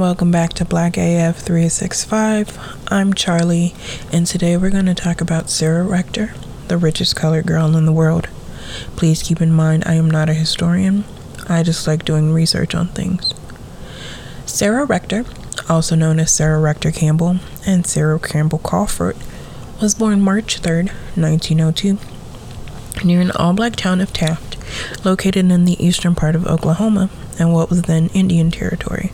and welcome back to Black AF 365. I'm Charlie, and today we're going to talk about Sarah Rector, the richest colored girl in the world. Please keep in mind I am not a historian. I just like doing research on things. Sarah Rector, also known as Sarah Rector Campbell and Sarah Campbell Crawford, was born March 3rd, 1902, near an all-black town of Taft, located in the eastern part of Oklahoma and what was then Indian Territory.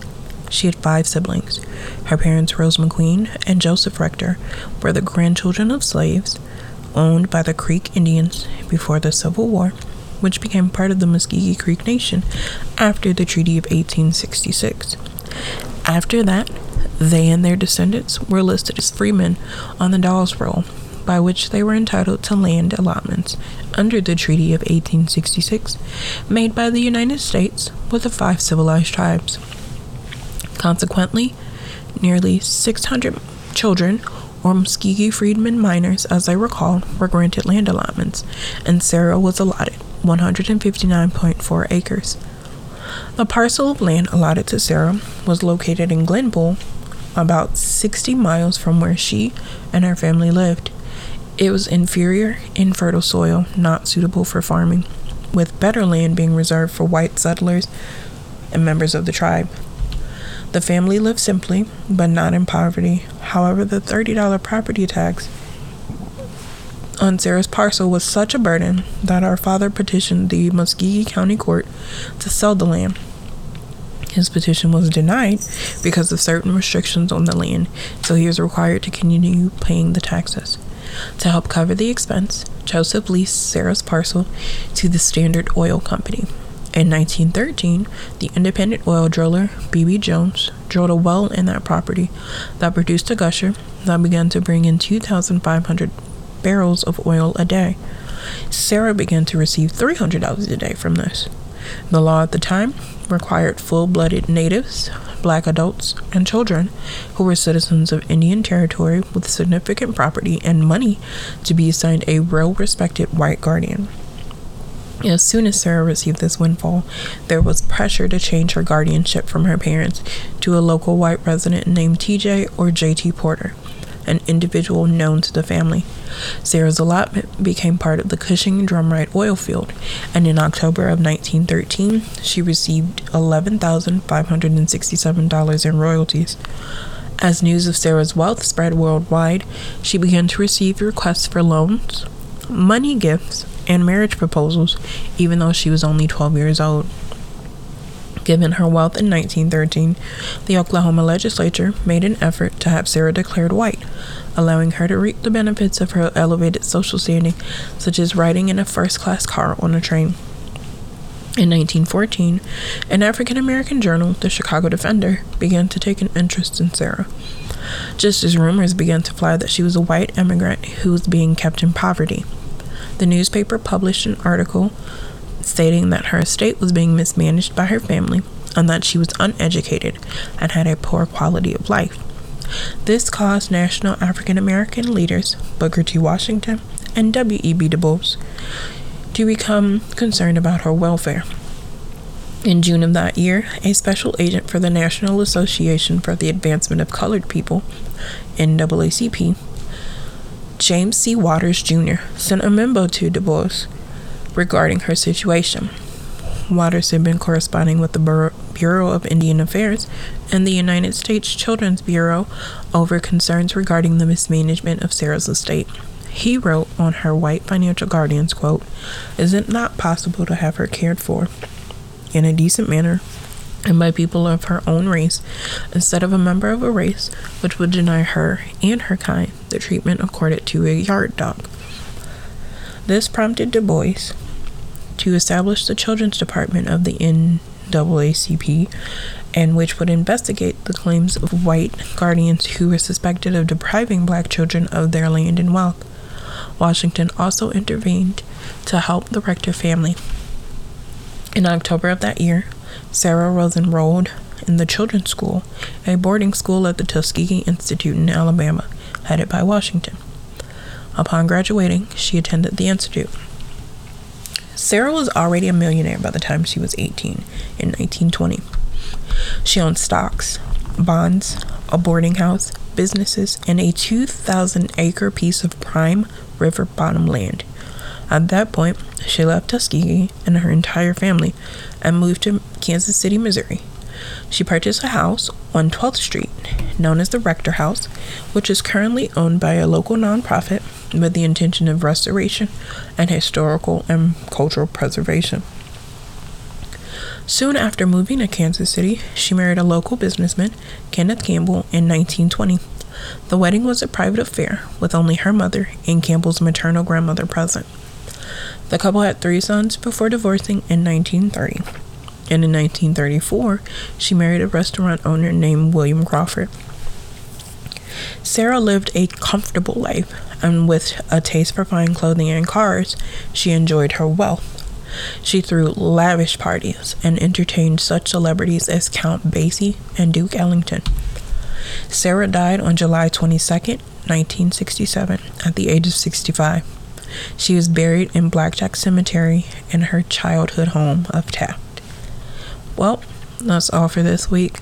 She had 5 siblings. Her parents, Rose McQueen and Joseph Rector, were the grandchildren of slaves owned by the Creek Indians before the Civil War, which became part of the Muscogee Creek Nation after the Treaty of 1866. After that, they and their descendants were listed as freemen on the Dawes Roll, by which they were entitled to land allotments under the Treaty of 1866 made by the United States with the 5 civilized tribes. Consequently, nearly 600 children, or Muscogee freedmen minors as they were called, were granted land allotments, and Sarah was allotted 159.4 acres. The parcel of land allotted to Sarah was located in Glenpool, about 60 miles from where she and her family lived. It was inferior, infertile soil, not suitable for farming, with better land being reserved for white settlers and members of the tribe. The family lived simply, but not in poverty. However, the $30 property tax on Sarah's parcel was such a burden that her father petitioned the Muscogee County Court to sell the land. His petition was denied because of certain restrictions on the land, so he was required to continue paying the taxes. To help cover the expense, Joseph leased Sarah's parcel to the Standard Oil Company. In 1913, the independent oil driller B.B. Jones drilled a well in that property that produced a gusher that began to bring in 2,500 barrels of oil a day. Sarah began to receive $300 a day from this. The law at the time required full-blooded natives, black adults, and children who were citizens of Indian Territory with significant property and money to be assigned a well-respected white guardian. As soon as Sarah received this windfall, there was pressure to change her guardianship from her parents to a local white resident named T.J. or J.T. Porter, an individual known to the family. Sarah's allotment became part of the Cushing Drumright oil field, and in October of 1913, she received $11,567 in royalties. As news of Sarah's wealth spread worldwide, she began to receive requests for loans, money gifts, and marriage proposals, even though she was only 12 years old. Given her wealth in 1913, the Oklahoma legislature made an effort to have Sarah declared white, allowing her to reap the benefits of her elevated social standing, such as riding in a first-class car on a train. In 1914, an African-American journal, the Chicago Defender, began to take an interest in Sarah, just as rumors began to fly that she was a white immigrant who was being kept in poverty. The newspaper published an article stating that her estate was being mismanaged by her family and that she was uneducated and had a poor quality of life. This caused national African American leaders Booker T. Washington and W.E.B. Du Bois to become concerned about her welfare. In June of that year, a special agent for the National Association for the Advancement of Colored People, NAACP, James C. Waters Jr. sent a memo to Du Bois regarding her situation. Waters had been corresponding with the Bureau of Indian Affairs and the United States Children's Bureau over concerns regarding the mismanagement of Sarah's estate. He wrote on her white financial guardians, quote, "Is it not possible to have her cared for in a decent manner and by people of her own race, instead of a member of a race which would deny her and her kind the treatment accorded to a yard dog?" This prompted Du Bois to establish the Children's Department of the NAACP, and which would investigate the claims of white guardians who were suspected of depriving black children of their land and wealth. Washington also intervened to help the Rector family. In October of that year, Sarah was enrolled in the Children's School, a boarding school at the Tuskegee Institute in Alabama, headed by Washington. Upon graduating, she attended the institute. Sarah was already a millionaire by the time she was 18 in 1920. She owned stocks, bonds, a boarding house, businesses, and a 2,000-acre piece of prime river bottom land. At that point, she left Tuskegee and her entire family and moved to Kansas City, Missouri. She purchased a house on 12th Street, known as the Rector House, which is currently owned by a local nonprofit with the intention of restoration and historical and cultural preservation. Soon after moving to Kansas City, she married a local businessman, Kenneth Campbell, in 1920. The wedding was a private affair, with only her mother and Campbell's maternal grandmother present. The couple had 3 sons before divorcing in 1930. And in 1934, she married a restaurant owner named William Crawford. Sarah lived a comfortable life, and with a taste for fine clothing and cars, she enjoyed her wealth. She threw lavish parties and entertained such celebrities as Count Basie and Duke Ellington. Sarah died on July 22, 1967, at the age of 65. She was buried in Blackjack Cemetery in her childhood home of Taft. Well, that's all for this week.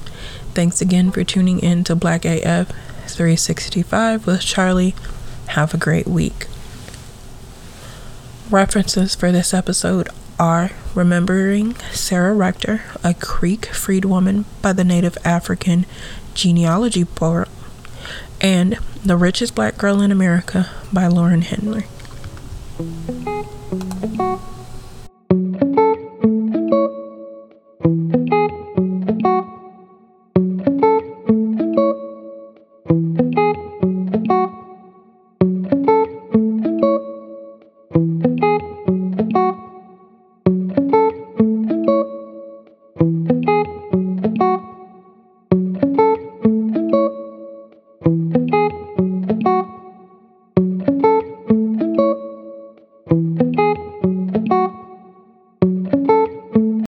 Thanks again for tuning in to Black AF 365 with Charlie. Have a great week. References for this episode are Remembering Sarah Rector, a Creek freedwoman by the Native African Genealogy Board, and The Richest Black Girl in America by Lauren Henry.